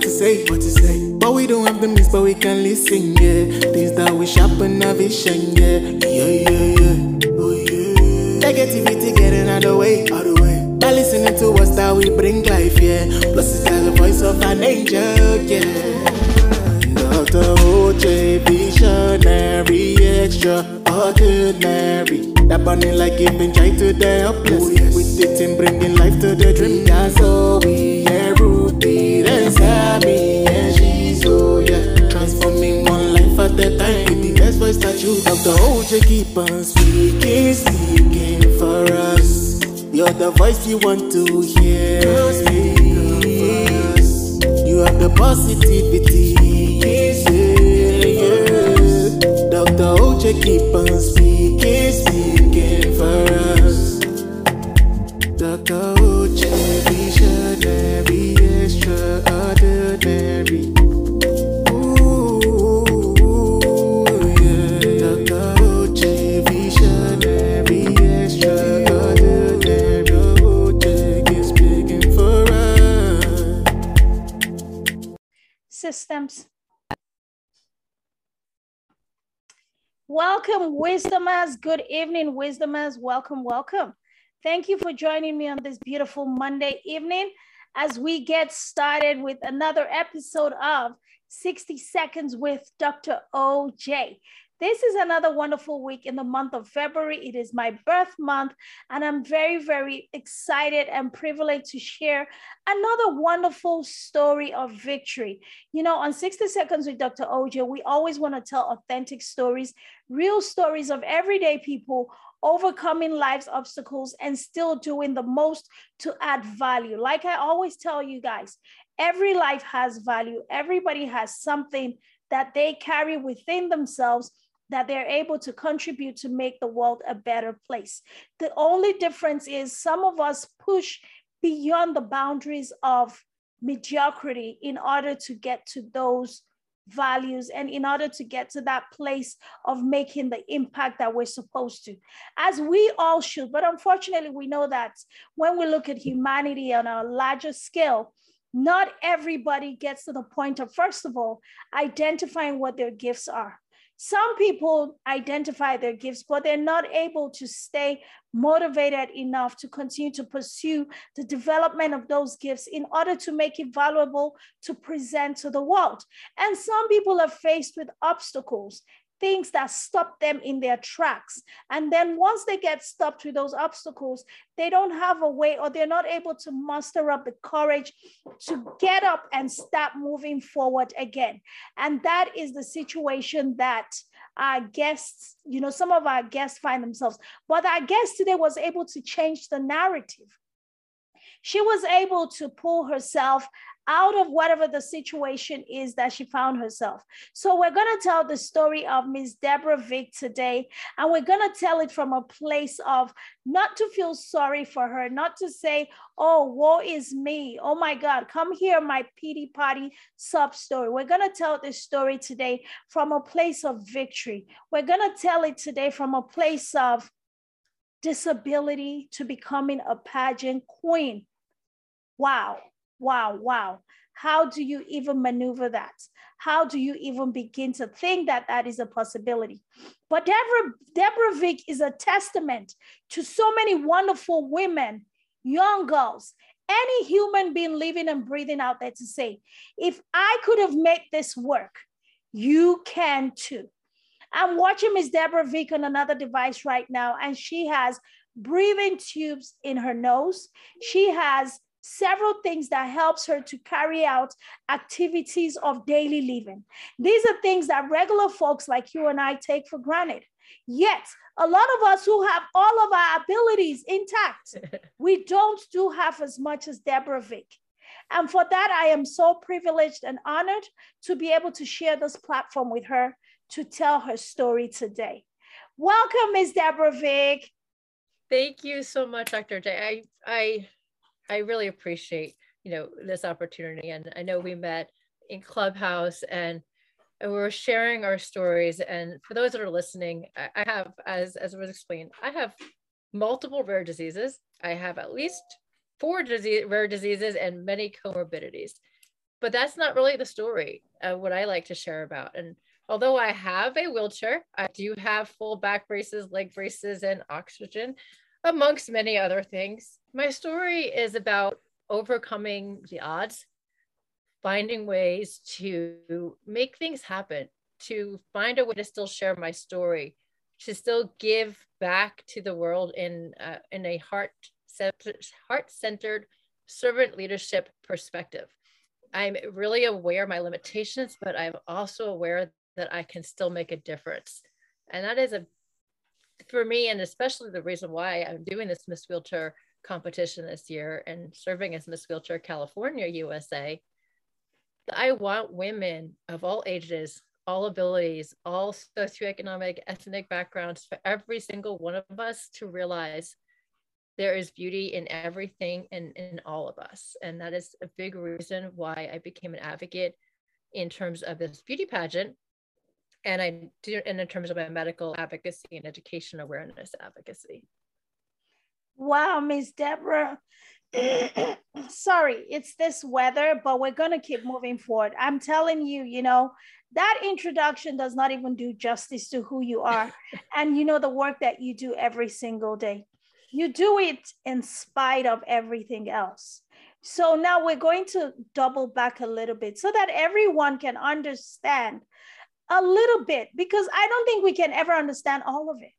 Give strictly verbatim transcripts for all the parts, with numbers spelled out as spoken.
what to say, what to say. But we don't have the means, but we can listen, yeah. Things that we sharpen our vision, yeah. Yeah, yeah, yeah, oh yeah. Negativity getting out the way, out the way. By listening to us that we bring life, yeah. Plus it's like the voice of an angel, yeah. Doctor O J, visionary, extraordinary. That burning like you've been trying to the helpless. Oh, yes. With the team bringing life to the dream. That's all we are, Ruthie, and Sammy, and she's oh yeah. Transforming one life at a time with the best voice that you have. Doctor O J, keep on speaking, speaking for us. You're the voice we want to hear. You have the positivity. Doctor O J, keep on speaking, speaking for us. Doctor O J, visionary, extraordinary. Ooh, yeah. Doctor O J, visionary, extraordinary. Doctor O J, keep speaking for us. Systems. Welcome, Wisdomers. Good evening, Wisdomers. Welcome, welcome. Thank you for joining me on this beautiful Monday evening as we get started with another episode of sixty seconds with Doctor O J. This is another wonderful week in the month of February. It is my birth month, and I'm very, very excited and privileged to share another wonderful story of victory. You know, on sixty seconds with Doctor O J, we always want to tell authentic stories, real stories of everyday people overcoming life's obstacles and still doing the most to add value. Like I always tell you guys, every life has value. Everybody has something that they carry within themselves that they're able to contribute to make the world a better place. The only difference is some of us push beyond the boundaries of mediocrity in order to get to those values and in order to get to that place of making the impact that we're supposed to, as we all should. But unfortunately, we know that when we look at humanity on a larger scale, not everybody gets to the point of, first of all, identifying what their gifts are. Some people identify their gifts, but they're not able to stay motivated enough to continue to pursue the development of those gifts in order to make it valuable to present to the world. And some people are faced with obstacles, things that stop them in their tracks. And then once they get stopped with those obstacles, they don't have a way, or they're not able to muster up the courage to get up and start moving forward again. And that is the situation that our guests, you know, some of our guests find themselves. But our guest today was able to change the narrative. She was able to pull herself out of whatever the situation is that she found herself. So we're going to tell the story of Miss Deborah Vick today, and we're going to tell it from a place of not to feel sorry for her, not to say, oh, woe is me. Oh my God, come here, my pity party sub story. We're going to tell this story today from a place of victory. We're going to tell it today from a place of disability to becoming a pageant queen. Wow, wow, wow. How do you even maneuver that? How do you even begin to think that that is a possibility? But Deborah, Deborah Vick is a testament to so many wonderful women, young girls, any human being living and breathing out there to say, if I could have made this work, you can too. I'm watching Miss Deborah Vick on another device right now, and she has breathing tubes in her nose. She has several things that helps her to carry out activities of daily living. These are things that regular folks like you and I take for granted. Yet, a lot of us who have all of our abilities intact, we don't do half as much as Deborah Vick. And for that, I am so privileged and honored to be able to share this platform with her, to tell her story today. Welcome, Miz Deborah Vick. Thank you so much, Doctor J. I, I, I really appreciate, you know, this opportunity. And I know we met in Clubhouse and we were sharing our stories. And for those that are listening, I have, as, as was explained, I have multiple rare diseases. I have at least four disease, rare diseases and many comorbidities. But that's not really the story of what I like to share about. And although I have a wheelchair, I do have full back braces, leg braces, and oxygen, amongst many other things. My story is about overcoming the odds, finding ways to make things happen, to find a way to still share my story, to still give back to the world in uh, in a heart heart-centered servant leadership perspective. I'm really aware of my limitations, but I'm also aware that I can still make a difference. And that is, a, for me, and especially the reason why I'm doing this Miss Wheelchair competition this year and serving as Miss Wheelchair California U S A, I want women of all ages, all abilities, all socioeconomic, ethnic backgrounds, for every single one of us to realize there is beauty in everything and in all of us. And that is a big reason why I became an advocate in terms of this beauty pageant. And I do, and in terms of my medical advocacy and education awareness advocacy. Wow, Miz Deborah. Sorry, it's this weather, but we're going to keep moving forward. I'm telling you, you know, that introduction does not even do justice to who you are. And you know, the work that you do every single day. You do it in spite of everything else. So now we're going to double back a little bit so that everyone can understand a little bit, because I don't think we can ever understand all of it.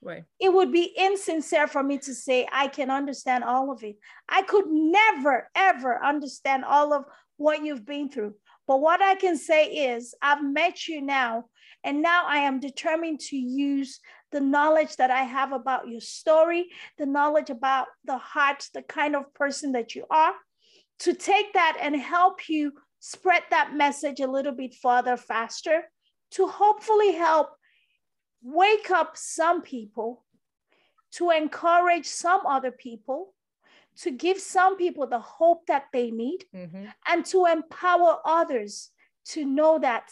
Right. It would be insincere for me to say I can understand all of it. I could never, ever understand all of what you've been through. But what I can say is I've met you now, and now I am determined to use the knowledge that I have about your story, the knowledge about the heart, the kind of person that you are, to take that and help you spread that message a little bit further, faster, to hopefully help wake up some people, to encourage some other people, to give some people the hope that they need, mm-hmm. and to empower others to know that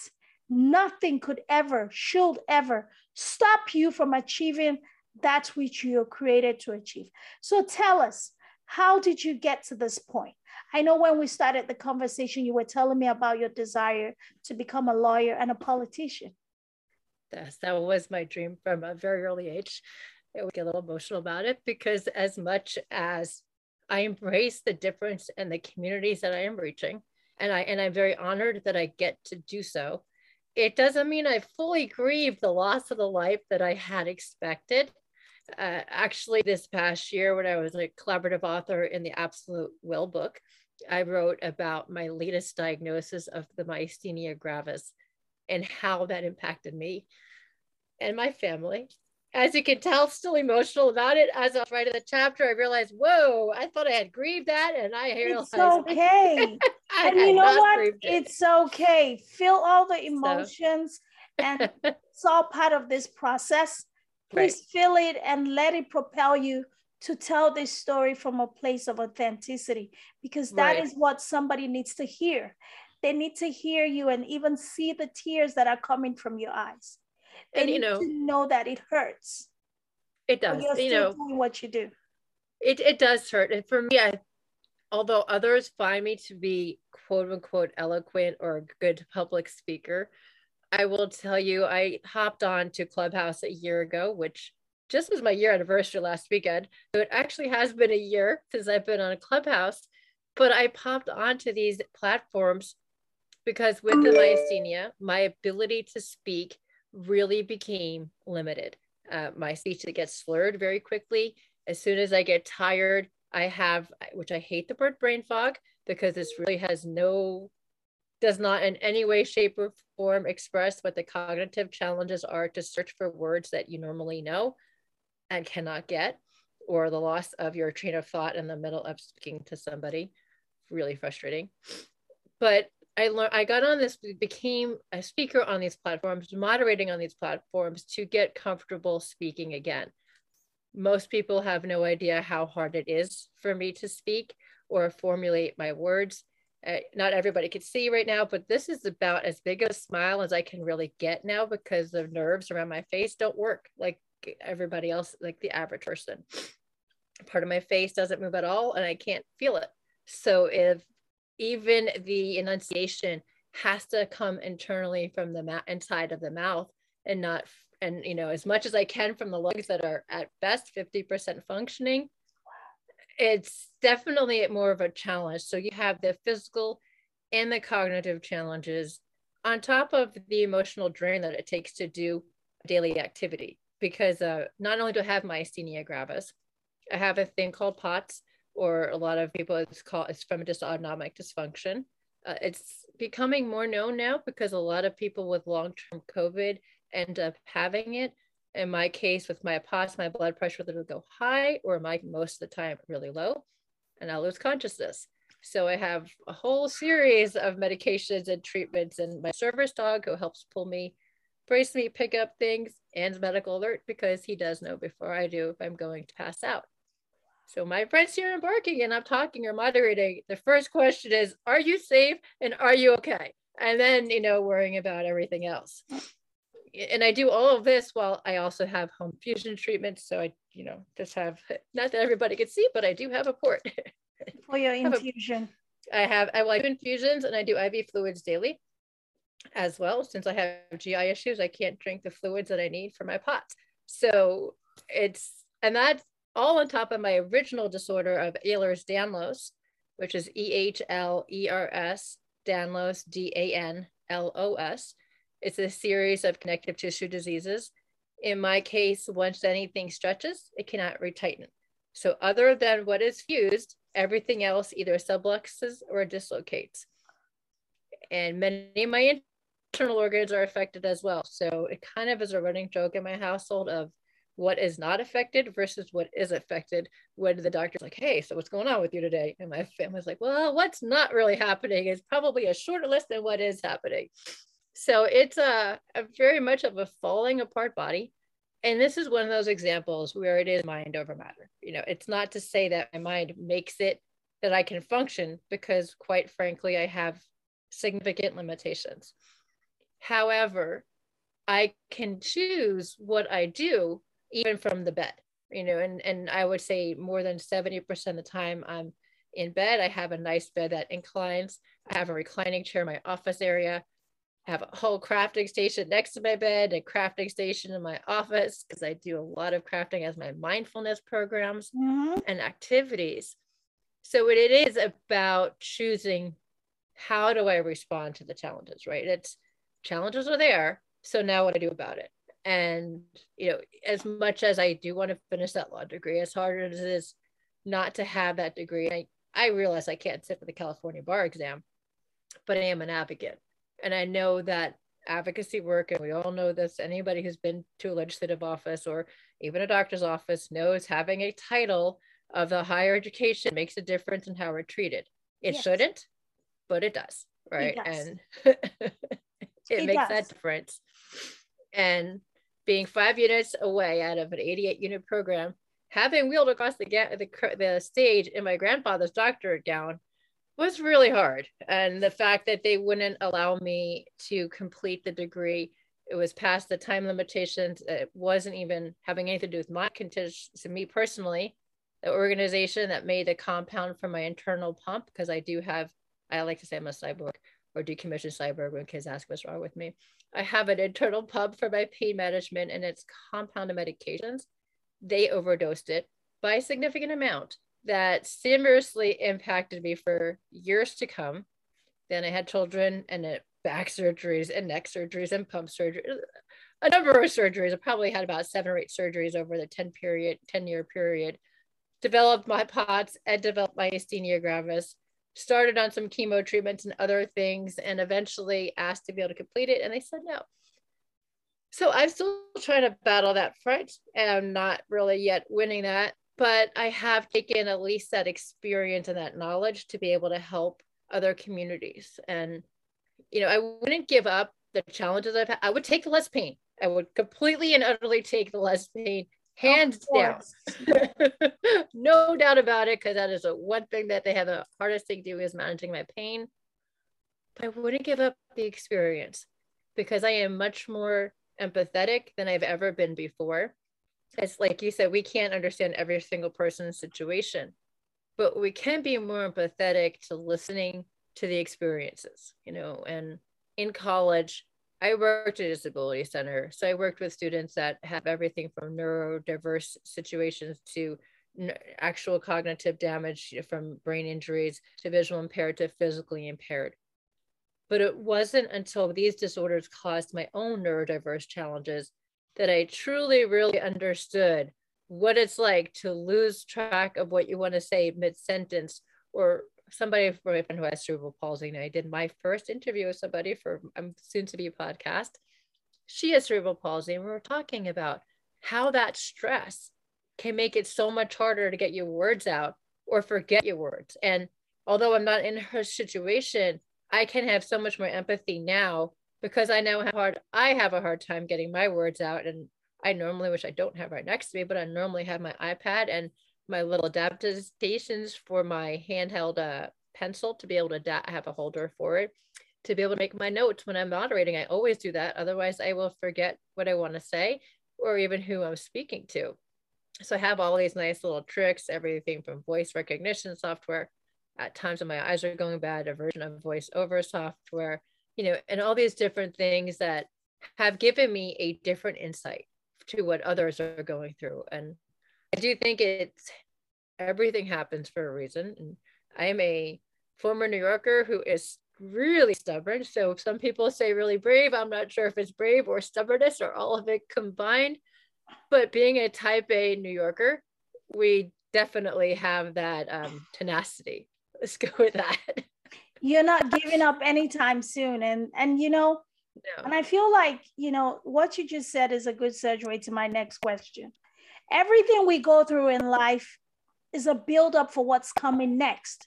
nothing could ever, should ever stop you from achieving that which you're created to achieve. So tell us, how did you get to this point? I know when we started the conversation, you were telling me about your desire to become a lawyer and a politician. Yes, that was my dream from a very early age. I would get a little emotional about it, because as much as I embrace the difference in the communities that I am reaching, and, I, and I'm very honored that I get to do so, it doesn't mean I fully grieve the loss of the life that I had expected. Uh, actually, this past year, when I was a collaborative author in the Absolute Will book, I wrote about my latest diagnosis of the myasthenia gravis and how that impacted me and my family. As you can tell, still emotional about it. As I was writing the chapter, I realized, whoa, I thought I had grieved that, and I realized it's okay. I and you know what? It. It's okay. Feel all the emotions, so. And it's all part of this process. Please right. feel it and let it propel you to tell this story from a place of authenticity, because that right. is what somebody needs to hear. They need to hear you and even see the tears that are coming from your eyes. They and, you need know, to know that it hurts. It does. You're still you know, doing what you do. It it does hurt. And for me, I, although others find me to be quote unquote eloquent or a good public speaker, I will tell you, I hopped on to Clubhouse a year ago, which just was my year anniversary last weekend. So it actually has been a year since I've been on Clubhouse, but I popped onto these platforms because with the myasthenia, my ability to speak really became limited. Uh, my speech gets slurred very quickly. As soon as I get tired, I have, which I hate the word brain fog, because this really has no, does not in any way, shape, or form express what the cognitive challenges are to search for words that you normally know and cannot get, or the loss of your train of thought in the middle of speaking to somebody. Really frustrating. But I learned, I got on this, became a speaker on these platforms, moderating on these platforms to get comfortable speaking again. Most people have no idea how hard it is for me to speak or formulate my words. Uh, not everybody can see right now, but this is about as big of a smile as I can really get now, because the nerves around my face don't work like everybody else, like the average person. Part of my face doesn't move at all, and I can't feel it. So if even the enunciation has to come internally from the inside of the mouth, and not, and you know, as much as I can from the lungs that are at best fifty percent functioning, it's definitely more of a challenge. So you have the physical and the cognitive challenges on top of the emotional drain that it takes to do daily activity, because uh, not only do I have myasthenia gravis, I have a thing called POTS, or a lot of people it's called, it's from autonomic dysfunction. Uh, it's becoming more known now because a lot of people with long-term COVID end up having it. In my case with my POTS, my blood pressure will go high, or my most of the time really low, and I lose consciousness. So I have a whole series of medications and treatments, and my service dog who helps pull me, brace me, pick up things, and medical alert, because he does know before I do if I'm going to pass out. So my friends here embarking and I'm talking or moderating, the first question is, are you safe and are you okay? And then, you know, worrying about everything else. And I do all of this while I also have home fusion treatments. So I, you know, just have, not that everybody can see, but I do have a port. For your infusion. I have, I, well, I do infusions and I do I V fluids daily as well. Since I have G I issues, I can't drink the fluids that I need for my POTS. So it's, and that's all on top of my original disorder of Ehlers-Danlos, which is E H L E R S, Danlos, D A N L O S. It's a series of connective tissue diseases. In my case, once anything stretches, it cannot retighten. So other than what is fused, everything else either subluxes or dislocates. And many of my internal organs are affected as well. So it kind of is a running joke in my household of what is not affected versus what is affected. When the doctor's like, hey, so what's going on with you today? And my family's like, well, what's not really happening is probably a shorter list than what is happening. So it's a, a very much of a falling apart body. And this is one of those examples where it is mind over matter. You know, it's not to say that my mind makes it that I can function, because quite frankly, I have significant limitations. However, I can choose what I do even from the bed, you know, and, and I would say more than seventy percent of the time I'm in bed. I have a nice bed that inclines. I have a reclining chair in my office area. I have a whole crafting station next to my bed, a crafting station in my office, because I do a lot of crafting as my mindfulness programs mm-hmm. and activities. So it, it is about choosing how do I respond to the challenges, right? It's challenges are there. So now what do I do about it? And, you know, as much as I do want to finish that law degree, as hard as it is not to have that degree, I, I realize I can't sit for the California bar exam, but I am an advocate. And I know that advocacy work, and we all know this, anybody who's been to a legislative office or even a doctor's office knows having a title of the higher education makes a difference in how we're treated. It yes. shouldn't, but it does, right? It does. And it, it makes does. that difference. And being five units away out of an eighty-eight unit program, having wheeled across the, the, the stage in my grandfather's doctorate gown was really hard. And the fact that they wouldn't allow me to complete the degree, it was past the time limitations. It wasn't even having anything to do with my condition, to me personally, the organization that made the compound for my internal pump, because I do have, I like to say I'm a cyborg or decommissioned cyborg when kids ask what's wrong with me. I have an internal pump for my pain management, and it's compounded medications. They overdosed it by a significant amount. That seriously impacted me for years to come. Then I had children and it, back surgeries and neck surgeries and pump surgery, a number of surgeries. I probably had about seven or eight surgeries over the ten period, ten year period, developed my POTS and developed myasthenia gravis, started on some chemo treatments and other things, and eventually asked to be able to complete it. And they said no. So I'm still trying to battle that front, and I'm not really yet winning that. But I have taken at least that experience and that knowledge to be able to help other communities. And, you know, I wouldn't give up the challenges I've had. I would take less pain. I would completely and utterly take the less pain, hands down. No doubt about it, because that is the one thing that they have the hardest thing to do is managing my pain. But I wouldn't give up the experience, because I am much more empathetic than I've ever been before. It's like you said, we can't understand every single person's situation, but we can be more empathetic to listening to the experiences, you know. And in college, I worked at a disability center. So I worked with students that have everything from neurodiverse situations to actual cognitive damage from brain injuries to visual impaired to physically impaired. But it wasn't until these disorders caused my own neurodiverse challenges that I truly, really understood what it's like to lose track of what you want to say mid-sentence. Or somebody from my friend who has cerebral palsy, and I did my first interview with somebody for um, soon to be a podcast. She has cerebral palsy, and we were talking about how that stress can make it so much harder to get your words out or forget your words. And although I'm not in her situation, I can have so much more empathy now because I know how hard I have a hard time getting my words out. And I normally, which I don't have right next to me, but I normally have my iPad and my little adaptations for my handheld uh, pencil to be able to da- have a holder for it, to be able to make my notes when I'm moderating. I always do that. Otherwise, I will forget what I want to say or even who I'm speaking to. So I have all these nice little tricks, everything from voice recognition software. At times when my eyes are going bad, a version of voiceover software, you know, and all these different things that have given me a different insight to what others are going through. And I do think it's everything happens for a reason. And I am a former New Yorker who is really stubborn. So if some people say really brave, I'm not sure if it's brave or stubbornness or all of it combined. But being a type A New Yorker, we definitely have that um, tenacity. Let's go with that. You're not giving up anytime soon. And, and you know, no. And I feel like, you know, what you just said is a good segue to my next question. Everything we go through in life is a buildup for what's coming next.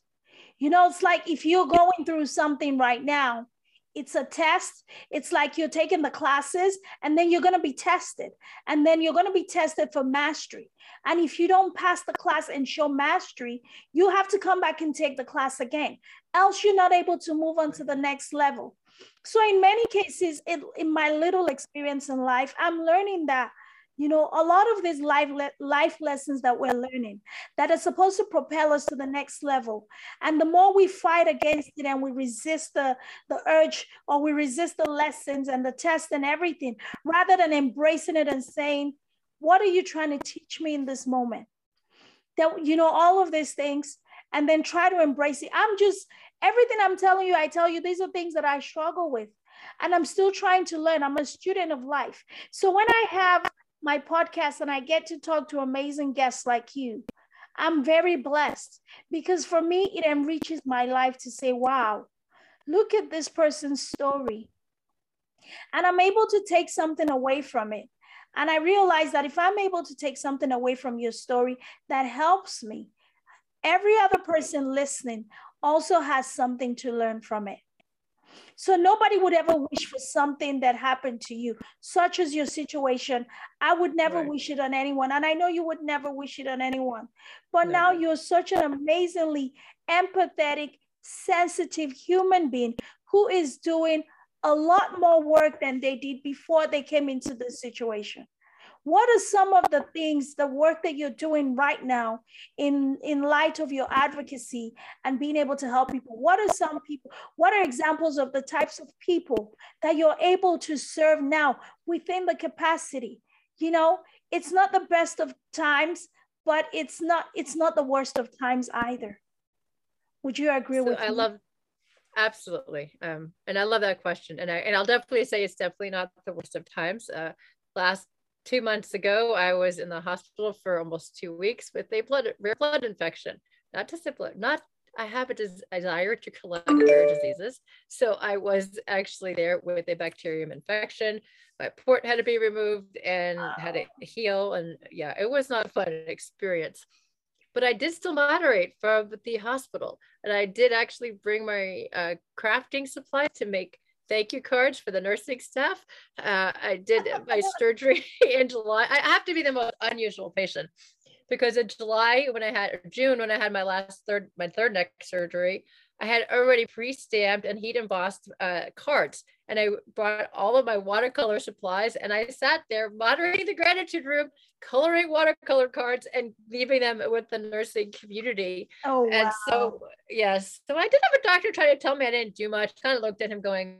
You know, it's like if you're going through something right now, it's a test. It's like you're taking the classes and then you're going to be tested. And then you're going to be tested for mastery. And if you don't pass the class and show mastery, you have to come back and take the class again. Else you're not able to move on to the next level. So in many cases, it, in my little experience in life, I'm learning that, you know, a lot of these life, le- life lessons that we're learning that are supposed to propel us to the next level. And the more we fight against it and we resist the, the urge, or we resist the lessons and the test and everything, rather than embracing it and saying, what are you trying to teach me in this moment? That, you know, all of these things, and then try to embrace it. I'm just, everything I'm telling you, I tell you, these are things that I struggle with and I'm still trying to learn. I'm a student of life. So when I have my podcast and I get to talk to amazing guests like you, I'm very blessed, because for me, it enriches my life to say, wow, look at this person's story. And I'm able to take something away from it. And I realize that if I'm able to take something away from your story, that helps me. Every other person listening also has something to learn from it. So nobody would ever wish for something that happened to you, such as your situation. I would never right. wish it on anyone. And I know you would never wish it on anyone. But no. Now you're such an amazingly empathetic, sensitive human being who is doing a lot more work than they did before they came into this situation. What are some of the things, the work that you're doing right now in, in light of your advocacy and being able to help people? What are some people, what are examples of the types of people that you're able to serve now within the capacity? You know, it's not the best of times, but it's not, it's not the worst of times either. Would you agree so with me? I love, absolutely. Um, and I love that question. And, I, and I'll definitely say it's definitely not the worst of times. Uh, last Two months ago, I was in the hospital for almost two weeks with a blood, rare blood infection. Not to say blood, not, I have a des- desire to collect rare diseases. So I was actually there with a bacterium infection. My port had to be removed and wow. had to heal. And yeah, it was not a fun experience. But I did still moderate from the hospital. And I did actually bring my uh, crafting supplies to make thank you cards for the nursing staff. Uh, I did my surgery in July. I have to be the most unusual patient because in July when I had, or June when I had my last third, my third neck surgery, I had already pre-stamped and heat embossed uh, cards, and I brought all of my watercolor supplies, and I sat there moderating the gratitude room, coloring watercolor cards and leaving them with the nursing community. Oh, wow. And so, yes, so I did have a doctor try to tell me I didn't do much. Kind of looked at him going,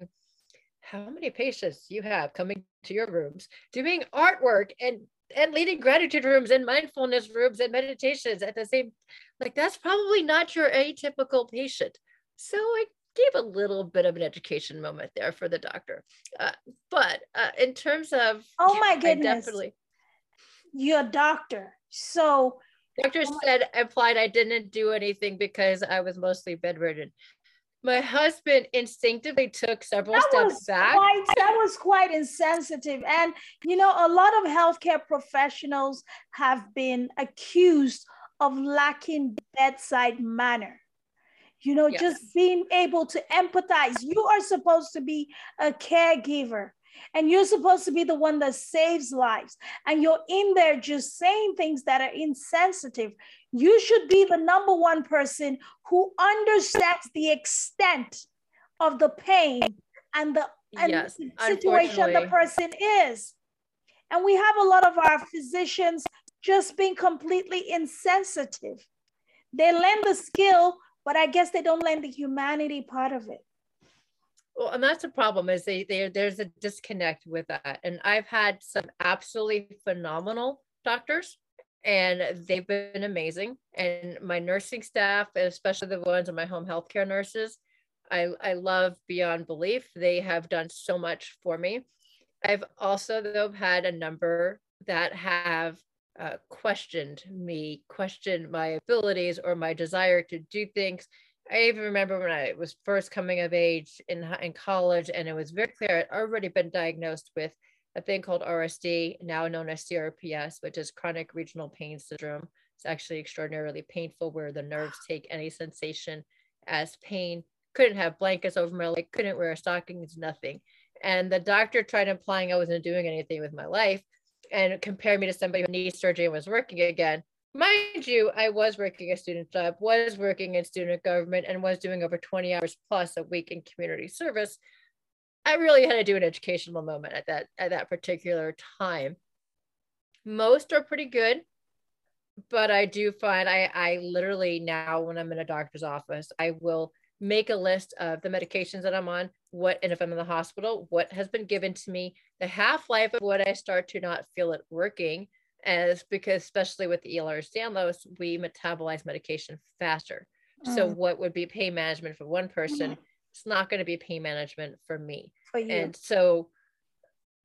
how many patients do you have coming to your rooms doing artwork and and leading gratitude rooms and mindfulness rooms and meditations at the same, like, that's probably not your atypical patient. So I gave a little bit of an education moment there for the doctor. Uh, but uh, in terms of, oh my goodness, I definitely, your doctor. So doctor oh said, I implied I didn't do anything because I was mostly bedridden. My husband instinctively took several that steps back. Quite, that was quite insensitive. And, you know, a lot of healthcare professionals have been accused of lacking bedside manner. You know, yes. Just being able to empathize. You are supposed to be a caregiver, and you're supposed to be the one that saves lives. And you're in there just saying things that are insensitive. You should be the number one person who understands the extent of the pain and the, and yes, the situation the person is. And we have a lot of our physicians just being completely insensitive. They learn the skill, but I guess they don't learn the humanity part of it. Well, and that's the problem, is they, they, there's a disconnect with that. And I've had some absolutely phenomenal doctors, and they've been amazing. And my nursing staff, especially the ones in my home healthcare nurses, I, I love beyond belief. They have done so much for me. I've also, though, had a number that have uh, questioned me, questioned my abilities or my desire to do things. I even remember when I was first coming of age in, in college, and it was very clear I'd already been diagnosed with a thing called R S D, now known as C R P S, which is chronic regional pain syndrome. It's actually extraordinarily painful, where the nerves take any sensation as pain. Couldn't have blankets over my leg, couldn't wear stockings, nothing. And the doctor tried implying I wasn't doing anything with my life and compared me to somebody who needs surgery and was working again. Mind you, I was working a student job, was working in student government, and was doing over twenty hours plus a week in community service. I really had to do an educational moment at that, at that particular time. Most are pretty good, but I do find I, I literally now, when I'm in a doctor's office, I will make a list of the medications that I'm on, what, and if I'm in the hospital, what has been given to me, the half-life of what I start to not feel it working. As because especially with the Ehlers-Danlos, we metabolize medication faster. Mm. So what would be pain management for one person, mm. it's not going to be pain management for me. For you. And so,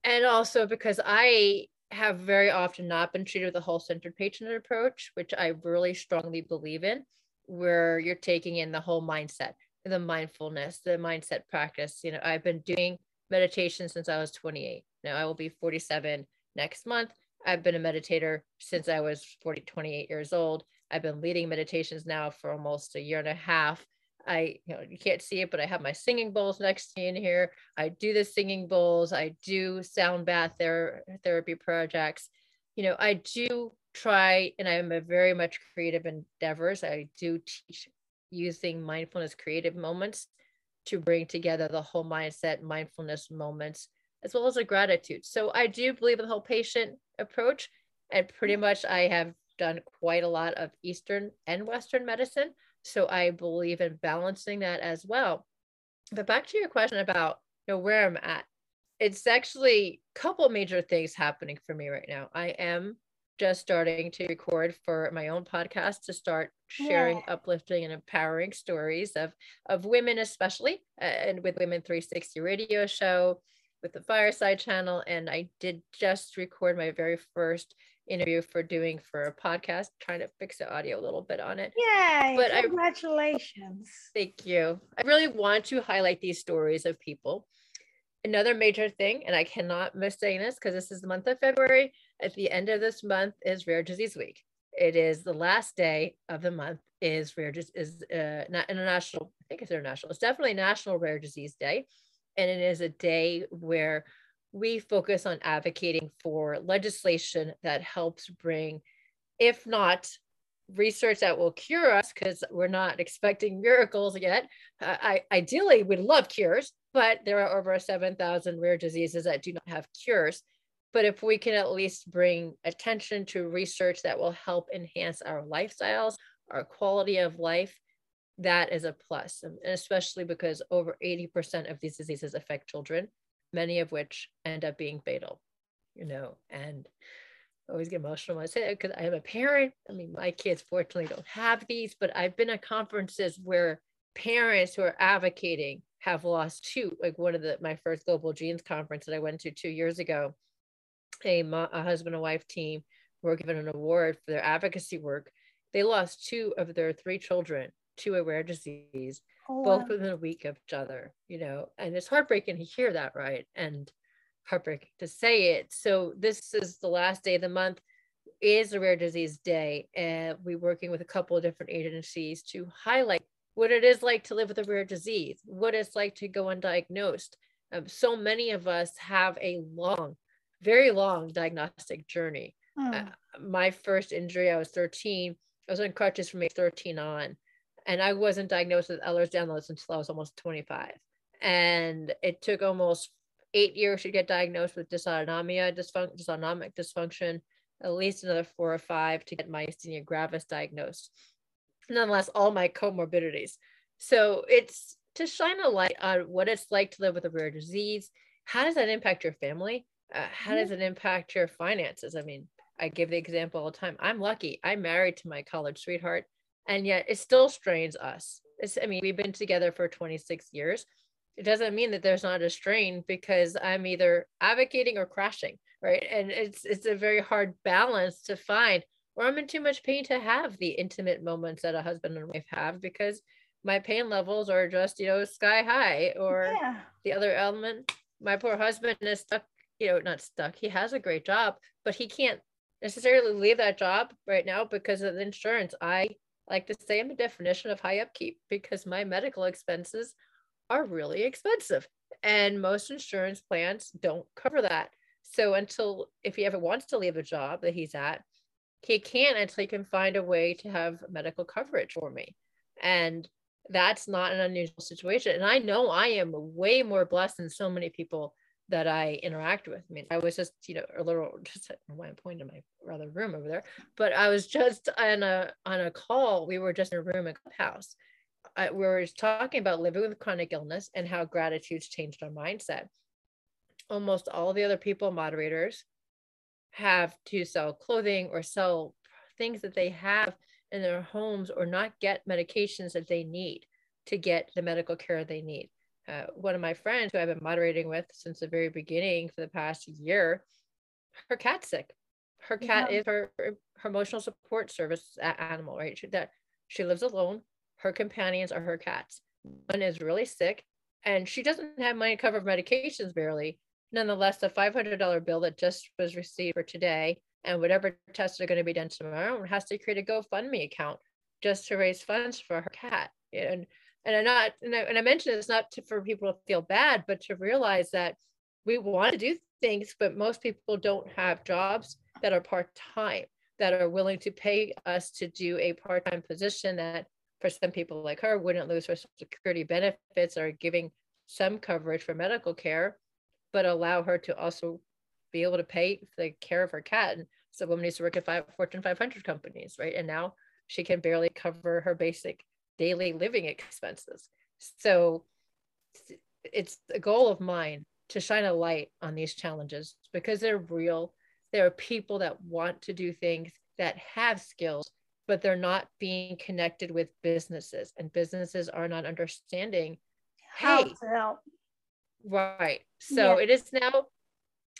and also because I have very often not been treated with a whole-centered patient approach, which I really strongly believe in, where you're taking in the whole mindset, the mindfulness, the mindset practice. You know, I've been doing meditation since I was twenty-eight. Now I will be forty-seven next month. I've been a meditator since I was forty, twenty-eight years old. I've been leading meditations now for almost a year and a half. I, you know, you can't see it, but I have my singing bowls next to me in here. I do the singing bowls. I do sound bath ther therapy projects. You know, I do try, and I'm a very much creative endeavors. I do teach using mindfulness, creative moments to bring together the whole mindset, mindfulness moments, as well as a gratitude. So I do believe in the whole patient approach, and pretty much I have done quite a lot of Eastern and Western medicine. So I believe in balancing that as well. But back to your question about, you know, where I'm at, it's actually a couple major things happening for me right now. I am just starting to record for my own podcast to start sharing yeah. uplifting and empowering stories of, of women, especially, uh, and with Women three sixty radio show, with the Fireside Channel. And I did just record my very first interview for doing for a podcast, trying to fix the audio a little bit on it. Yay, but congratulations. I, thank you. I really want to highlight these stories of people. Another major thing, and I cannot miss saying this because this is the month of February, at the end of this month is Rare Disease Week. It is the last day of the month is Rare Disease, is uh, not international, I think it's international, it's definitely National Rare Disease Day. And it is a day where we focus on advocating for legislation that helps bring, if not research that will cure us, because we're not expecting miracles yet. Uh, I ideally would love cures, but there are over seven thousand rare diseases that do not have cures. But if we can at least bring attention to research that will help enhance our lifestyles, our quality of life, that is a plus. And especially because over eighty percent of these diseases affect children, many of which end up being fatal, you know, and I always get emotional when I say it because I am a parent. I mean, my kids fortunately don't have these, but I've been at conferences where parents who are advocating have lost two. Like one of the, my first Global Genes Conference that I went to two years ago, a, a husband and wife team were given an award for their advocacy work. They lost two of their three children to a rare disease, oh, both wow. within a week of each other, you know, and it's heartbreaking to hear that, right? And heartbreaking to say it. So this is the last day of the month, is a rare disease day. And we're working with a couple of different agencies to highlight what it is like to live with a rare disease, what it's like to go undiagnosed. Um, so many of us have a long, very long diagnostic journey. Hmm. Uh, my first injury, I was thirteen. I was on crutches from age thirteen on, and I wasn't diagnosed with Ehlers-Danlos until I was almost twenty-five. And it took almost eight years to get diagnosed with dysautonomia, dysfun- dysautonomic dysfunction, at least another four or five to get myasthenia gravis diagnosed. Nonetheless, all my comorbidities. So it's to shine a light on what it's like to live with a rare disease. How does that impact your family? Uh, how does it impact your finances? I mean, I give the example all the time. I'm lucky. I'm married to my college sweetheart, and yet it still strains us. It's, I mean, we've been together for twenty-six years. It doesn't mean that there's not a strain, because I'm either advocating or crashing, right? And it's it's a very hard balance to find, or I'm in too much pain to have the intimate moments that a husband and wife have because my pain levels are just, you know, sky high. Or yeah. the other element, my poor husband is stuck, you know, not stuck. He has a great job, but he can't necessarily leave that job right now because of the insurance. I like to say I'm the definition of high upkeep because my medical expenses are really expensive, and most insurance plans don't cover that. So until, if he ever wants to leave a job that he's at, he can't until he can find a way to have medical coverage for me. And that's not an unusual situation. And I know I am way more blessed than so many people that I interact with. I mean, I was just, you know, a little, just at one point in my other room over there, but I was just on a, on a call. We were just in a room at Clubhouse. I, we were talking about living with chronic illness and how gratitude's changed our mindset. Almost all the other people, moderators, have to sell clothing or sell things that they have in their homes or not get medications that they need to get the medical care they need. Uh, one of my friends who I've been moderating with since the very beginning for the past year, her cat's sick. Her cat yeah. is her, her emotional support service animal, right? She, that, she lives alone. Her companions are her cats. One is really sick, and she doesn't have money to cover medications barely. Nonetheless, the five hundred dollar bill that just was received for today and whatever tests are going to be done tomorrow has to create a GoFundMe account just to raise funds for her cat. And and I'm not and I, and I mentioned it's not to, for people to feel bad, but to realize that we want to do things, but most people don't have jobs that are part-time that are willing to pay us to do a part-time position that, for some people like her, wouldn't lose her Social Security benefits or giving some coverage for medical care, but allow her to also be able to pay for the care of her cat. And so, woman used to work at five, Fortune five hundred companies, right? And now she can barely cover her basic daily living expenses. So, it's a goal of mine to shine a light on these challenges because they're real. There are people that want to do things, that have skills, but they're not being connected with businesses, and businesses are not understanding how to help. Right. So yeah. it is now,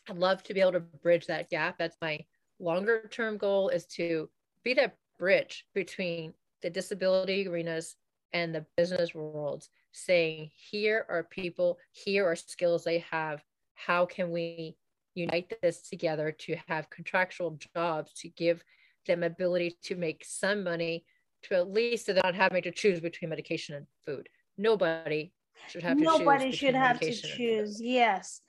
I'd love to be able to bridge that gap. That's my longer term goal, is to be that bridge between the disability arenas and the business worlds, saying, here are people, here are skills they have. How can we unite this together to have contractual jobs, to give them ability to make some money, to at least not having to choose between medication and food. Nobody should have to Nobody choose. Nobody should have to choose. Yes,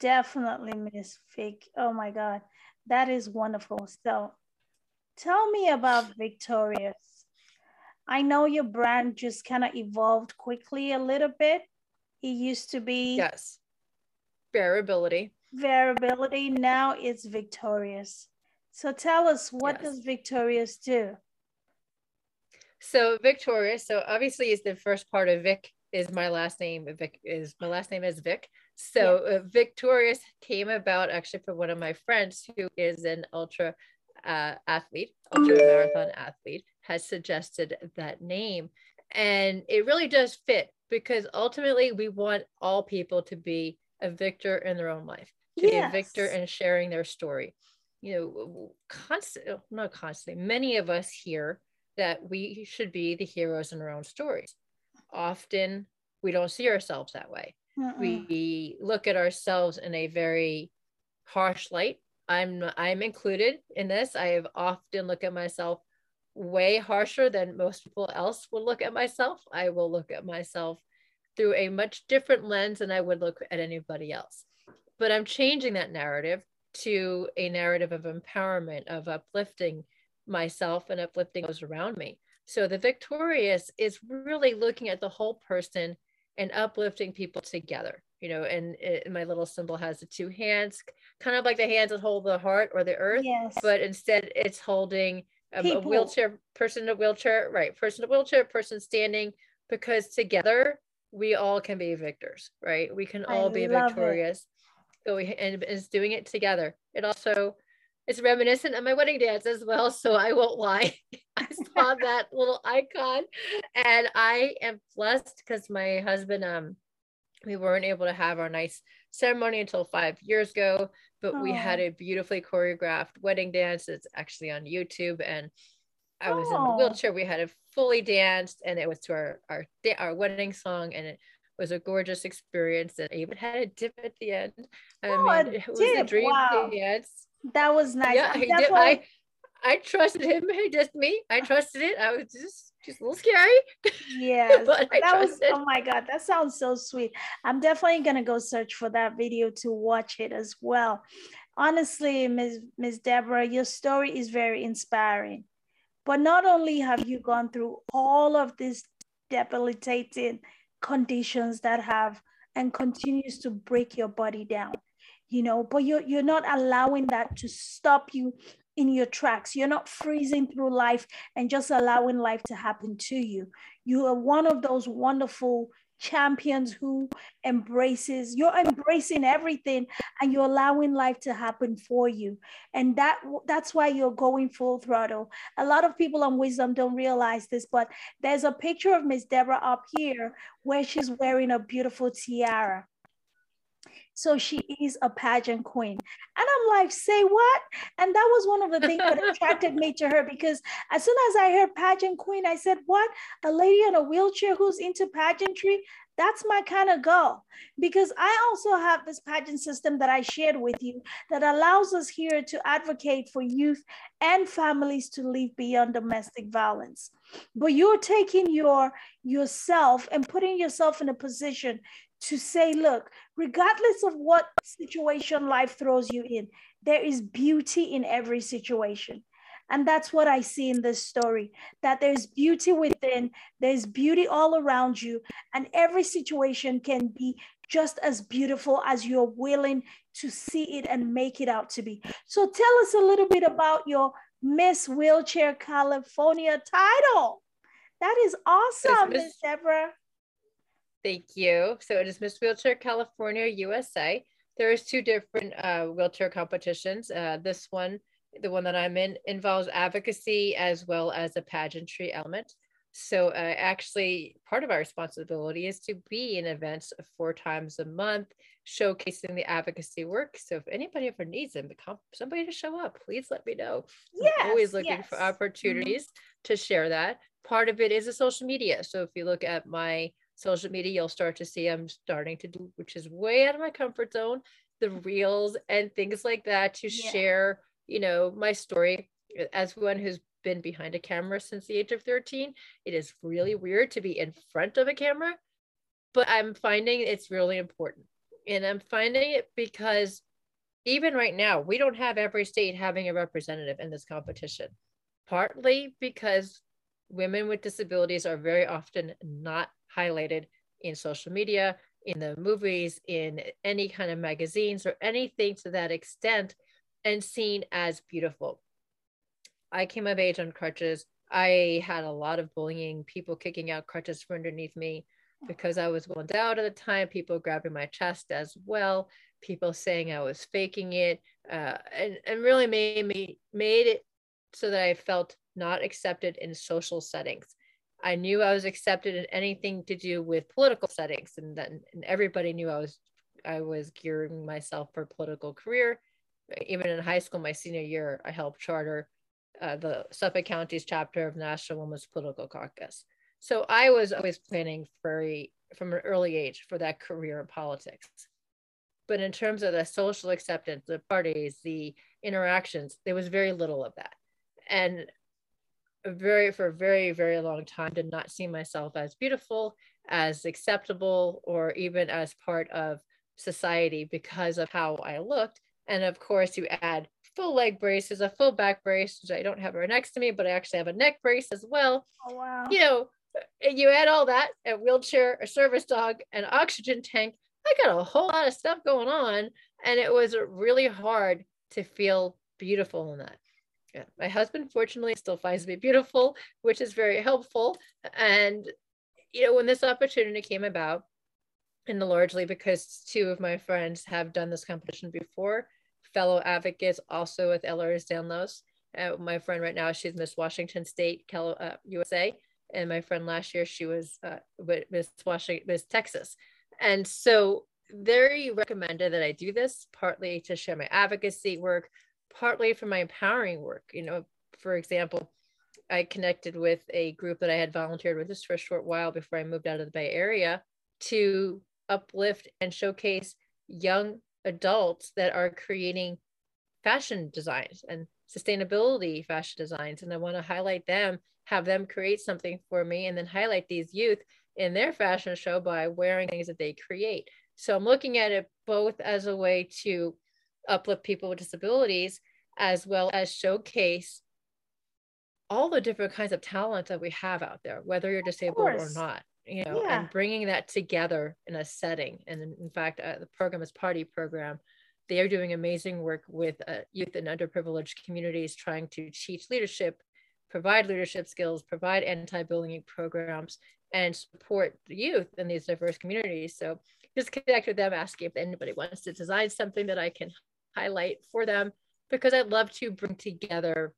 definitely, Miss Vick. Oh my God, that is wonderful. So Tell me about Victorious. I know your brand just kind of evolved quickly a little bit. It used to be yes, variability. Variability, now it's Victorious. So tell us, what yes. does Victorious do? So Victorious, so obviously is the first part of Vic is my last name. Vic is my last name is Vic. So yeah. uh, Victorious came about actually from one of my friends who is an ultra uh, athlete, ultra marathon athlete, has suggested that name. And it really does fit because ultimately we want all people to be a victor in their own life, to yes. be a victor in sharing their story. You know, constantly, not constantly, many of us hear that we should be the heroes in our own stories. Often we don't see ourselves that way. Mm-mm. We look at ourselves in a very harsh light. I'm I'm included in this. I have often looked at myself way harsher than most people else would look at myself. I will look at myself through a much different lens than I would look at anybody else. But I'm changing that narrative to a narrative of empowerment, of uplifting myself and uplifting those around me. So the Victorious is really looking at the whole person and uplifting people together, you know, and, and my little symbol has the two hands, kind of like the hands that hold the heart or the earth, yes. but instead it's holding um, a wheelchair, person in a wheelchair, right? Person in a wheelchair, person standing, because together we all can be victors, right? We can all I be victorious. So we, and it's doing it together. It also It's reminiscent of my wedding dance as well, so I won't lie. I saw that little icon, and I am blessed because my husband, um, we weren't able to have our nice ceremony until five years ago, but oh. we had a beautifully choreographed wedding dance. It's actually on YouTube, and I was oh. in the wheelchair. We had it fully danced, and it was to our our our wedding song, and it was a gorgeous experience. And I even had a dip at the end. I oh, mean, it was dip. a dream wow. dance. That was nice. Yeah, I, mean, he did, I I trusted him. He just me. I trusted it. I was just just a little scary. Yeah, but I that was. It. Oh my God, that sounds so sweet. I'm definitely gonna go search for that video to watch it as well. Honestly, Miss Miss Deborah, your story is very inspiring. But not only have you gone through all of these debilitating conditions that have and continues to break your body down. You know, but you're, you're not allowing that to stop you in your tracks. You're not freezing through life and just allowing life to happen to you. You are one of those wonderful champions who embraces, you're embracing everything and you're allowing life to happen for you. And that that's why you're going full throttle. A lot of people on Wisdom don't realize this, but there's a picture of Miss Deborah up here where she's wearing a beautiful tiara. So she is a pageant queen. And I'm like, say what? And that was one of the things that attracted me to her, because as soon as I heard pageant queen, I said, what? A lady in a wheelchair who's into pageantry? That's my kind of girl. Because I also have this pageant system that I shared with you that allows us here to advocate for youth and families to live beyond domestic violence. But you're taking your yourself and putting yourself in a position to say, look, regardless of what situation life throws you in, there is beauty in every situation. And that's what I see in this story, that there's beauty within, there's beauty all around you, and every situation can be just as beautiful as you're willing to see it and make it out to be. So tell us a little bit about your Miss Wheelchair California title. That is awesome, Miss Deborah. Thank you. So it is Miss Wheelchair California U S A. There is two different uh, wheelchair competitions. Uh, this one, the one that I'm in, involves advocacy as well as a pageantry element. So uh, actually part of our responsibility is to be in events four times a month, showcasing the advocacy work. So if anybody ever needs them, somebody to show up, please let me know. Yes, I'm always looking yes. for opportunities mm-hmm. to share that. Part of it is the social media. So if you look at my social media, you'll start to see I'm starting to do, which is way out of my comfort zone, the reels and things like that to yeah. share, you know, my story. As one who's been behind a camera since the age of thirteen, it is really weird to be in front of a camera, but I'm finding it's really important. And I'm finding it because even right now, we don't have every state having a representative in this competition. partly because women with disabilities are very often not highlighted in social media, in the movies, in any kind of magazines or anything to that extent, and seen as beautiful. I came of age on crutches. I had a lot of bullying, people kicking out crutches from underneath me because I was well endowed at the time, people grabbing my chest as well, people saying I was faking it, uh, and, and really made me made it so that I felt not accepted in social settings. I knew I was accepted in anything to do with political settings, and then and everybody knew I was I was gearing myself for a political career. Even in high school, my senior year, I helped charter uh, the Suffolk County's chapter of National Women's Political Caucus. So I was always planning for, from an early age, for that career in politics. But in terms of the social acceptance, the parties, the interactions, there was very little of that. And very, for a very, very long time, did not see myself as beautiful, as acceptable, or even as part of society because of how I looked. And of course, you add full leg braces, a full back brace, which I don't have right next to me, but I actually have a neck brace as well. Oh, wow. You know, you add all that, a wheelchair, a service dog, an oxygen tank. I got a whole lot of stuff going on. And it was really hard to feel beautiful in that. Yeah. My husband, fortunately, still finds me beautiful, which is very helpful. And, you know, when this opportunity came about, and largely because two of my friends have done this competition before, fellow advocates also with Ehlers-Danlos. Uh, my friend right now, she's Miss Washington State, Cal- uh, U S A. And my friend last year, she was uh, Miss Washington, Miss Texas. And so they recommended that I do this, partly to share my advocacy work, partly for my empowering work. You know, for example, I connected with a group that I had volunteered with just for a short while before I moved out of the Bay Area to uplift and showcase young adults that are creating fashion designs and sustainability fashion designs. And I want to highlight them, have them create something for me, and then highlight these youth in their fashion show by wearing things that they create. So I'm looking at it both as a way to uplift people with disabilities, as well as showcase all the different kinds of talent that we have out there, whether you're disabled or not, you know, yeah. And bringing that together in a setting. And in fact, uh, the program is Party Program. They are doing amazing work with uh, youth in underprivileged communities, trying to teach leadership, provide leadership skills, provide anti-bullying programs, and support the youth in these diverse communities. So just connect with them, ask if anybody wants to design something that I can highlight for them, because I'd love to bring together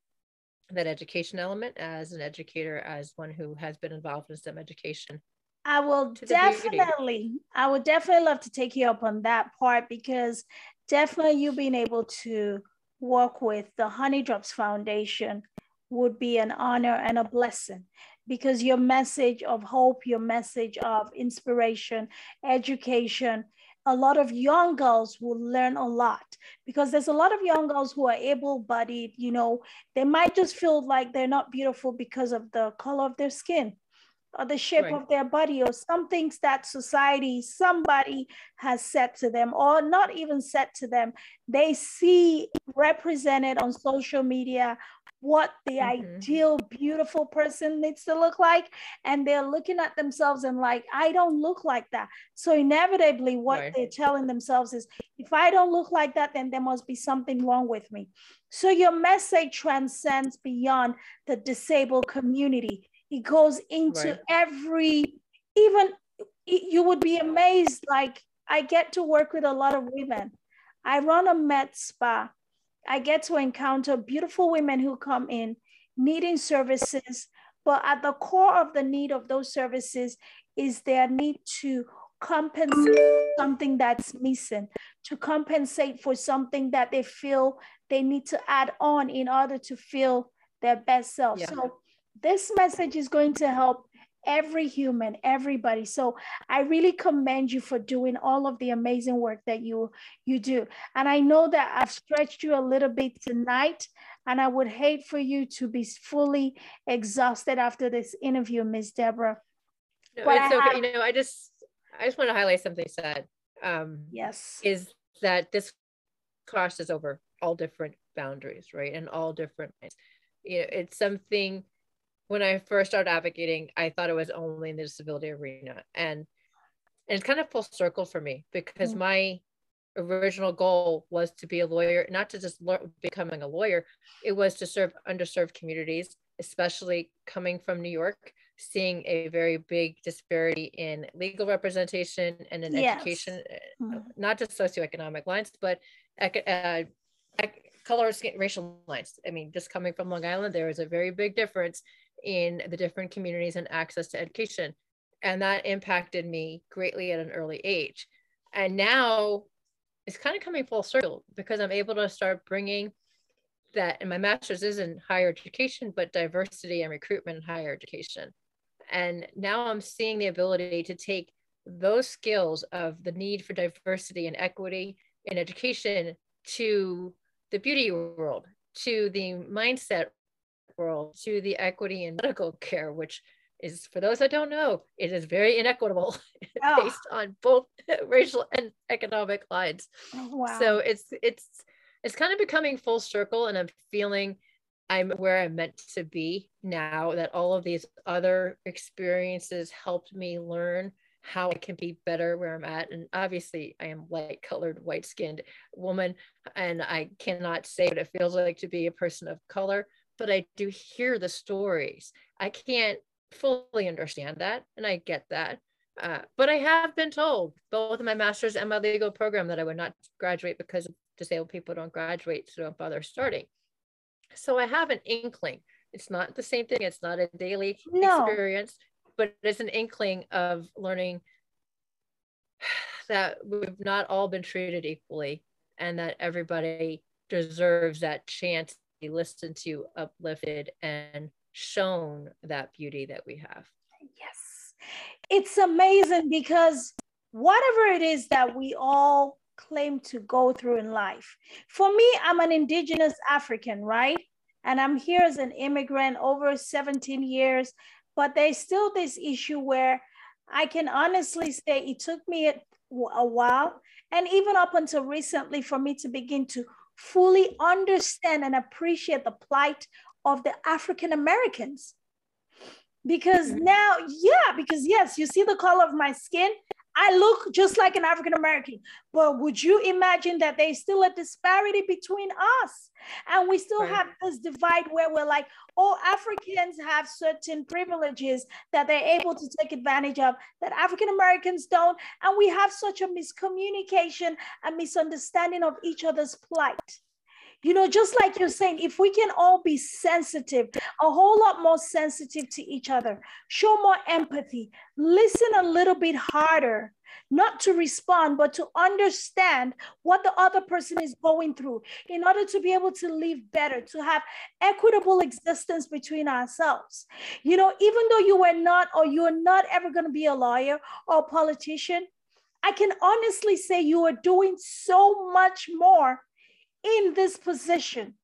that education element as an educator, as one who has been involved in STEM education. I will definitely, I would definitely love to take you up on that part, because definitely you being able to work with the Honey Drops Foundation would be an honor and a blessing, because your message of hope, your message of inspiration, education, a lot of young girls will learn a lot, because there's a lot of young girls who are able-bodied, you know, they might just feel like they're not beautiful because of the color of their skin or the shape right. of their body, or some things that society, somebody has said to them, or not even said to them, they see represented on social media what the mm-hmm. ideal beautiful person needs to look like, and they're looking at themselves and like, I don't look like that. So inevitably what right. they're telling themselves is, if I don't look like that, then there must be something wrong with me. So your message transcends beyond the disabled community. It goes into right. every, even you would be amazed, like I get to work with a lot of women. I run a med spa. I get to encounter beautiful women who come in needing services, but at the core of the need of those services is their need to compensate something that's missing, to compensate for something that they feel they need to add on in order to feel their best self. Yeah. So this message is going to help every human, everybody. So I really commend you for doing all of the amazing work that you you do. And I know that I've stretched you a little bit tonight, and I would hate for you to be fully exhausted after this interview, Miz Deborah. No, but it's okay. Have, you know, I just I just want to highlight something sad. Um, yes, is that this crosses over all different boundaries, right, and all different lines. you know, it's something, when I first started advocating, I thought it was only in the disability arena. And, and it's kind of full circle for me, because mm-hmm. my original goal was to be a lawyer, not to just learn, becoming a lawyer. It was to serve underserved communities, especially coming from New York, seeing a very big disparity in legal representation and in yes. education, mm-hmm. not just socioeconomic lines, but uh, color, racial lines. I mean, just coming from Long Island, there is a very big difference in the different communities and access to education. And that impacted me greatly at an early age. And now it's kind of coming full circle, because I'm able to start bringing that, and my master's is in higher education, but diversity and recruitment in higher education. And now I'm seeing the ability to take those skills of the need for diversity and equity in education to the beauty world, to the mindset world, to the equity in medical care, which is, for those that don't know, it is very inequitable oh. based on both racial and economic lines. Oh, wow. So it's it's it's kind of becoming full circle, and I'm feeling I'm where I'm meant to be now, that all of these other experiences helped me learn how I can be better where I'm at. And obviously I am light colored, white skinned woman, and I cannot say what it feels like to be a person of color, but I do hear the stories. I can't fully understand that, and I get that. Uh, but I have been told, both in my master's and my legal program, that I would not graduate because disabled people don't graduate, so don't bother starting. So I have an inkling. It's not the same thing. It's not a daily no. experience, but it's an inkling of learning that we've not all been treated equally, and that everybody deserves that chance to be listened to, uplifted, and shown that beauty that we have. Yes. It's amazing, because whatever it is that we all claim to go through in life. For me, I'm an indigenous African, right? And I'm here as an immigrant over seventeen years, but there's still this issue where I can honestly say it took me a while, and even up until recently, for me to begin to fully understand and appreciate the plight of the African Americans. Because now, yeah, because yes, you see the color of my skin, I look just like an African American, but would you imagine that there's still a disparity between us? And we still right. have this divide where we're like, oh, Africans have certain privileges that they're able to take advantage of that African Americans don't. And we have such a miscommunication and misunderstanding of each other's plight. You know, just like you're saying, if we can all be sensitive, a whole lot more sensitive to each other, show more empathy, listen a little bit harder, not to respond, but to understand what the other person is going through in order to be able to live better, to have equitable existence between ourselves. You know, even though you were not, or you're not ever going to be a lawyer or a politician, I can honestly say you are doing so much more in this position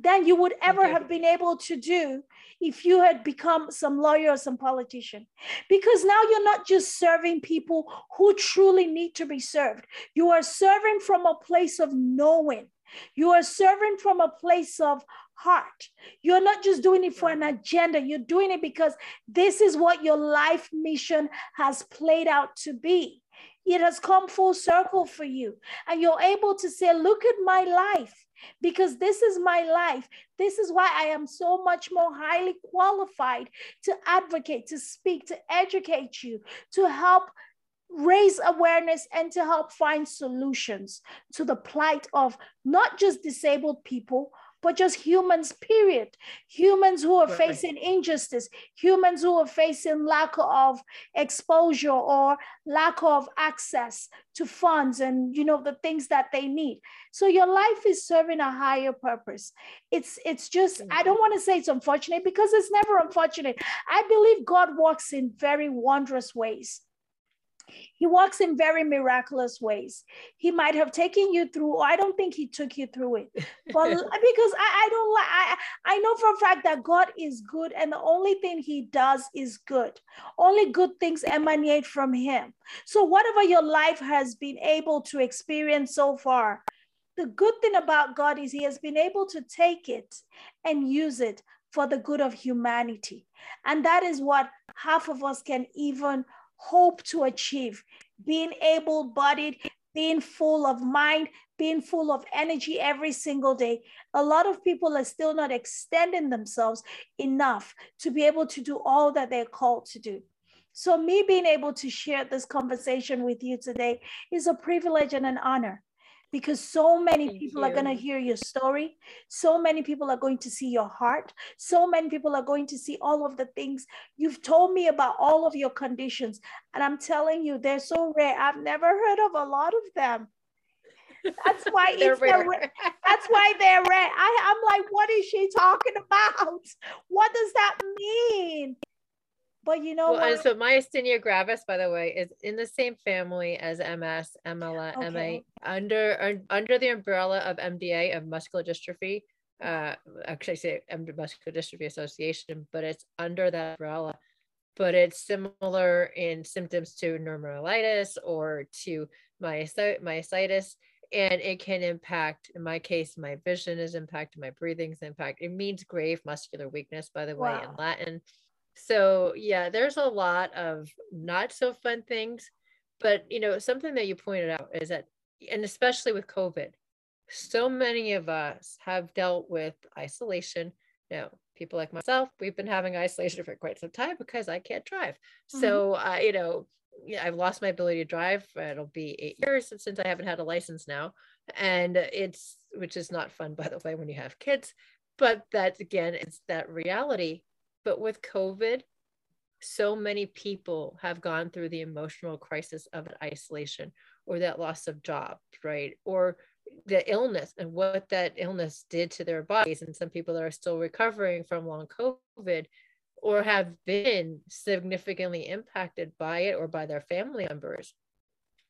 than you would ever okay. have been able to do if you had become some lawyer or some politician. Because now you're not just serving people who truly need to be served. You are serving from a place of knowing. You are serving from a place of heart. You're not just doing it for an agenda. You're doing it because this is what your life mission has played out to be. It has come full circle for you. And you're able to say, look at my life, because this is my life. This is why I am so much more highly qualified to advocate, to speak, to educate you, to help raise awareness, and to help find solutions to the plight of not just disabled people, but just humans, period. Humans who are right. facing injustice, humans who are facing lack of exposure or lack of access to funds and, you know, the things that they need. So your life is serving a higher purpose. It's, it's just, I don't want to say it's unfortunate, because it's never unfortunate. I believe God works in very wondrous ways. He walks in very miraculous ways. He might have taken you through, or I don't think he took you through it. But because I, I don't like, I, I know for a fact that God is good, and the only thing he does is good. Only good things emanate from him. So whatever your life has been able to experience so far, the good thing about God is he has been able to take it and use it for the good of humanity. And that is what half of us can even hope to achieve, being able-bodied, being full of mind, being full of energy every single day. A lot of people are still not extending themselves enough to be able to do all that they're called to do. So me being able to share this conversation with you today is a privilege and an honor, because so many Thank people you. Are gonna hear your story. So many people are going to see your heart. So many people are going to see all of the things you've told me about, all of your conditions. And I'm telling you, they're so rare. I've never heard of a lot of them. That's why they're it's rare. Rare. That's why they're rare. I, I'm like, what is she talking about? What does that mean? But you know well, what? And so myasthenia gravis, by the way, is in the same family as M S, M L S, okay. M A, under un, under the umbrella of M D A, of muscular dystrophy. Uh, actually, I say Muscular Dystrophy Association, but it's under that umbrella. But it's similar in symptoms to neuromyelitis or to myositis, and it can impact, in my case, my vision is impacted, my breathing's impacted. It means grave muscular weakness, by the way, wow. in Latin. So yeah, there's a lot of not so fun things, but you know, something that you pointed out is that, and especially with COVID, so many of us have dealt with isolation. Now, people like myself, we've been having isolation for quite some time because I can't drive. Mm-hmm. So, uh, you know, I've lost my ability to drive. It'll be eight years since I haven't had a license now. And it's, which is not fun, by the way, when you have kids, but that again, it's that reality. But with COVID, so many people have gone through the emotional crisis of isolation or that loss of job, right? Or the illness and what that illness did to their bodies. And some people that are still recovering from long COVID or have been significantly impacted by it or by their family members.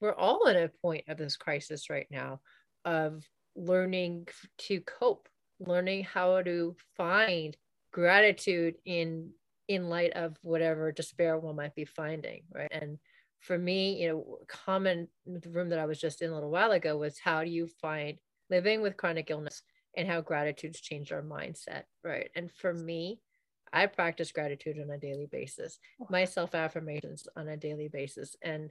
We're all at a point of this crisis right now of learning to cope, learning how to find gratitude in in light of whatever despair one might be finding, right? And for me, you know, common the room that I was just in a little while ago was how do you find living with chronic illness and how gratitude's changed our mindset, right? And for me, I practice gratitude on a daily basis, my self-affirmations on a daily basis. And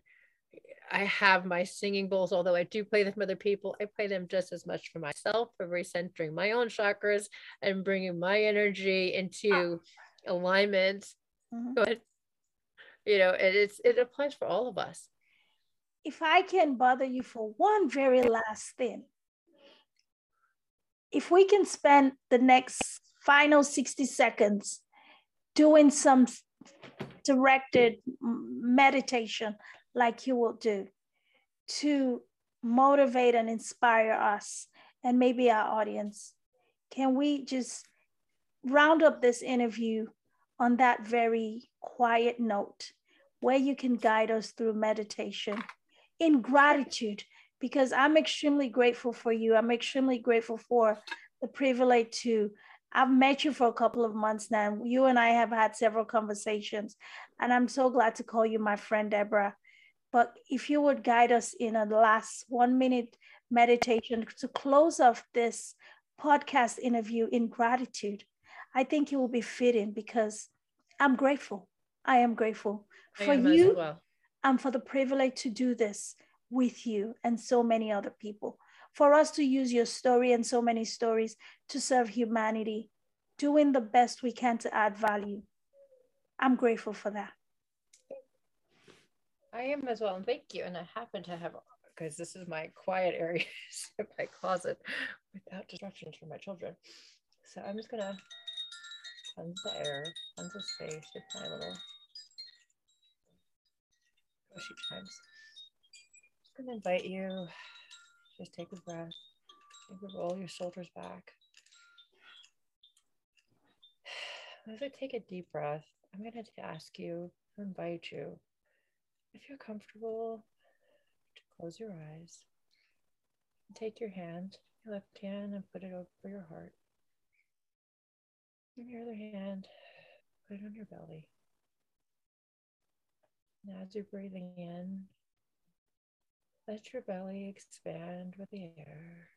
I have my singing bowls, although I do play them for other people, I play them just as much for myself, for recentering my own chakras and bringing my energy into ah. alignment. Mm-hmm. But, you know, it, it's, it applies for all of us. If I can bother you for one very last thing, if we can spend the next final sixty seconds doing some directed meditation, like you will do, to motivate and inspire us and maybe our audience. Can we just round up this interview on that very quiet note where you can guide us through meditation in gratitude? Because I'm extremely grateful for you. I'm extremely grateful for the privilege to, I've met you for a couple of months now. You and I have had several conversations, and I'm so glad to call you my friend, Deborah. But if you would guide us in a last one minute meditation to close off this podcast interview in gratitude, I think it will be fitting because I'm grateful. I am grateful for you well. and for the privilege to do this with you and so many other people, for us to use your story and so many stories to serve humanity, doing the best we can to add value. I'm grateful for that. I am as well, and thank you. And I happen to have, because this is my quiet area, my closet, without disruptions for my children. So I'm just gonna cleanse the air, cleanse the space with my little bushy chimes. I'm just gonna invite you, just take a breath, maybe roll your shoulders back. As I take a deep breath, I'm gonna ask you, invite you, if you're comfortable, to close your eyes. Take your hand, your left hand, and put it over your heart. And your other hand, put it on your belly. And as you're breathing in, let your belly expand with the air.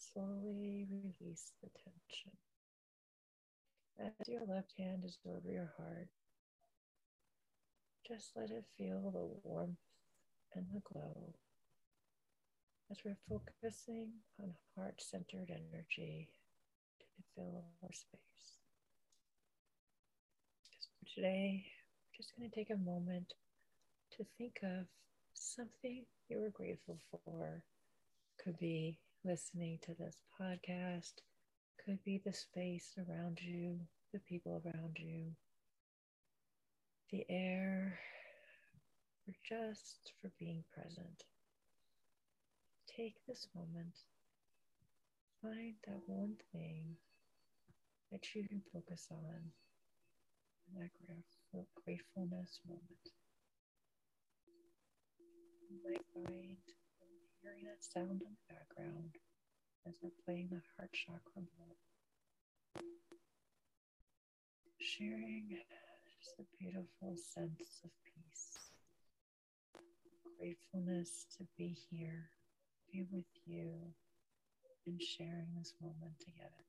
Slowly release the tension. As your left hand is over your heart, just let it feel the warmth and the glow as we're focusing on heart-centered energy to fill our space. Just for today, we're just going to take a moment to think of something you were grateful for. Could be listening to this podcast, could be the space around you, the people around you, the air, or just for being present. Take this moment, find that one thing that you can focus on in that grateful, gratefulness moment. You might find hearing that sound in the background as we're playing the heart chakra bowl. Sharing just a beautiful sense of peace. Gratefulness to be here, be with you, and sharing this moment together.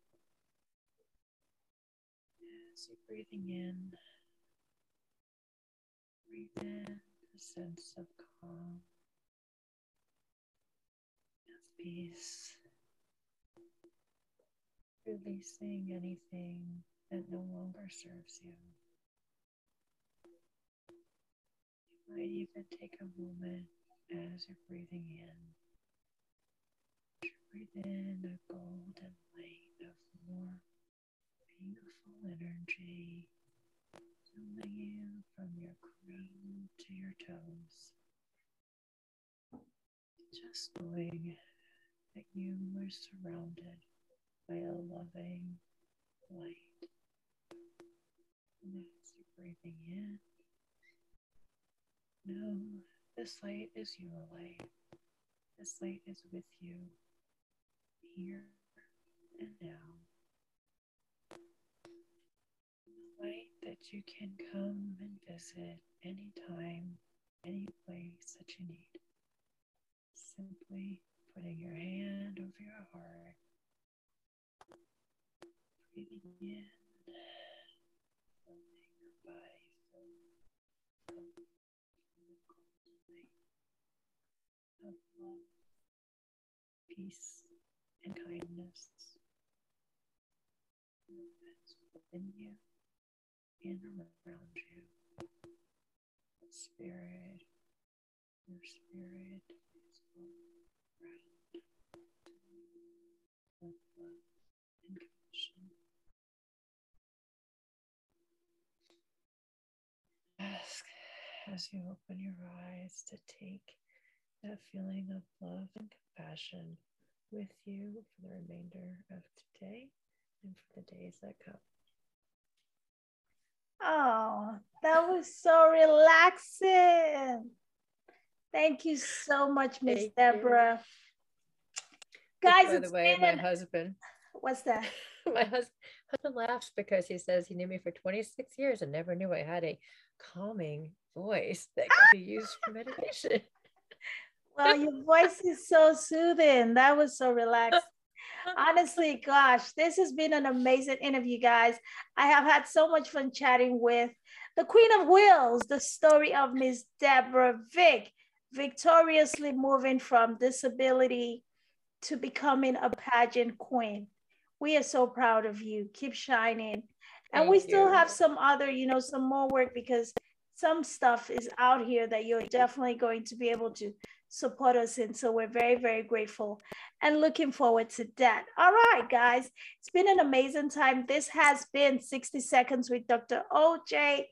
As you're breathing in, breathe in a sense of calm, of peace. Releasing anything that no longer serves you. You might even take a moment as you're breathing in. Breathe in a golden light of more beautiful energy, filling you from your crown to your toes. Just knowing that you are surrounded by a loving light. And as you're breathing in, know this light is your light. This light is with you, here and now. The light that you can come and visit anytime, any place that you need. Simply putting your hand over your heart. Breathing in, filling your body, filling the golden light of love, peace, and kindness that's within you and around you. The spirit, your spirit is all around with love and compassion. Ask as you open your eyes to take that feeling of love and compassion with you for the remainder of today and for the days that come. Oh, that was so relaxing. Thank you so much, Miss Deborah. You. Guys, by the way, been... my husband. What's that? My husband, husband laughs because he says he knew me for twenty-six years and never knew I had a calming voice that could be used for meditation. Well, your voice is so soothing. That was so relaxed. Honestly, gosh, this has been an amazing interview, guys. I have had so much fun chatting with the Queen of Wheels, the story of Miss Deborah Vick, victoriously moving from disability to becoming a pageant queen. We are so proud of you. Keep shining. And Thank we still you. have some other, you know, some more work, because some stuff is out here that you're definitely going to be able to support us in. So we're very, very grateful and looking forward to that. All right, guys, it's been an amazing time. This has been sixty seconds with Doctor O J.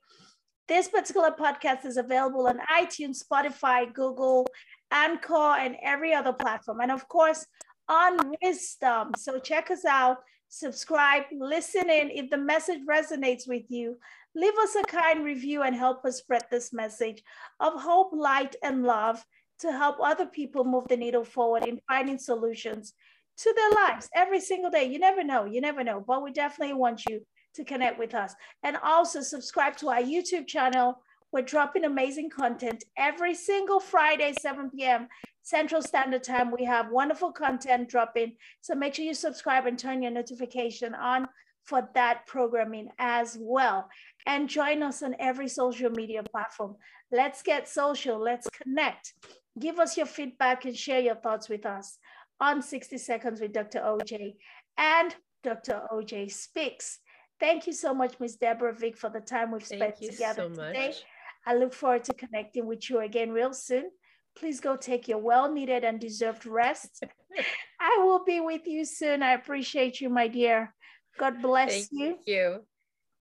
This particular podcast is available on iTunes, Spotify, Google, Anchor, and every other platform. And of course, on Wisdom. So check us out, subscribe, listen in. If the message resonates with you, leave us a kind review and help us spread this message of hope, light, and love to help other people move the needle forward in finding solutions to their lives every single day. You never know, you never know, but we definitely want you to connect with us. And also subscribe to our YouTube channel. We're dropping amazing content every single Friday, seven p.m. Central Standard Time. We have wonderful content dropping. So make sure you subscribe and turn your notification on for that programming as well. And join us on every social media platform. Let's get social, let's connect. Give us your feedback and share your thoughts with us on sixty seconds with Doctor O J and Doctor O J Speaks. Thank you so much, Miz Deborah Vick, for the time we've spent together today. I look forward to connecting with you again real soon. Please go take your well-needed and deserved rest. I will be with you soon. I appreciate you, my dear. God bless you. Thank you.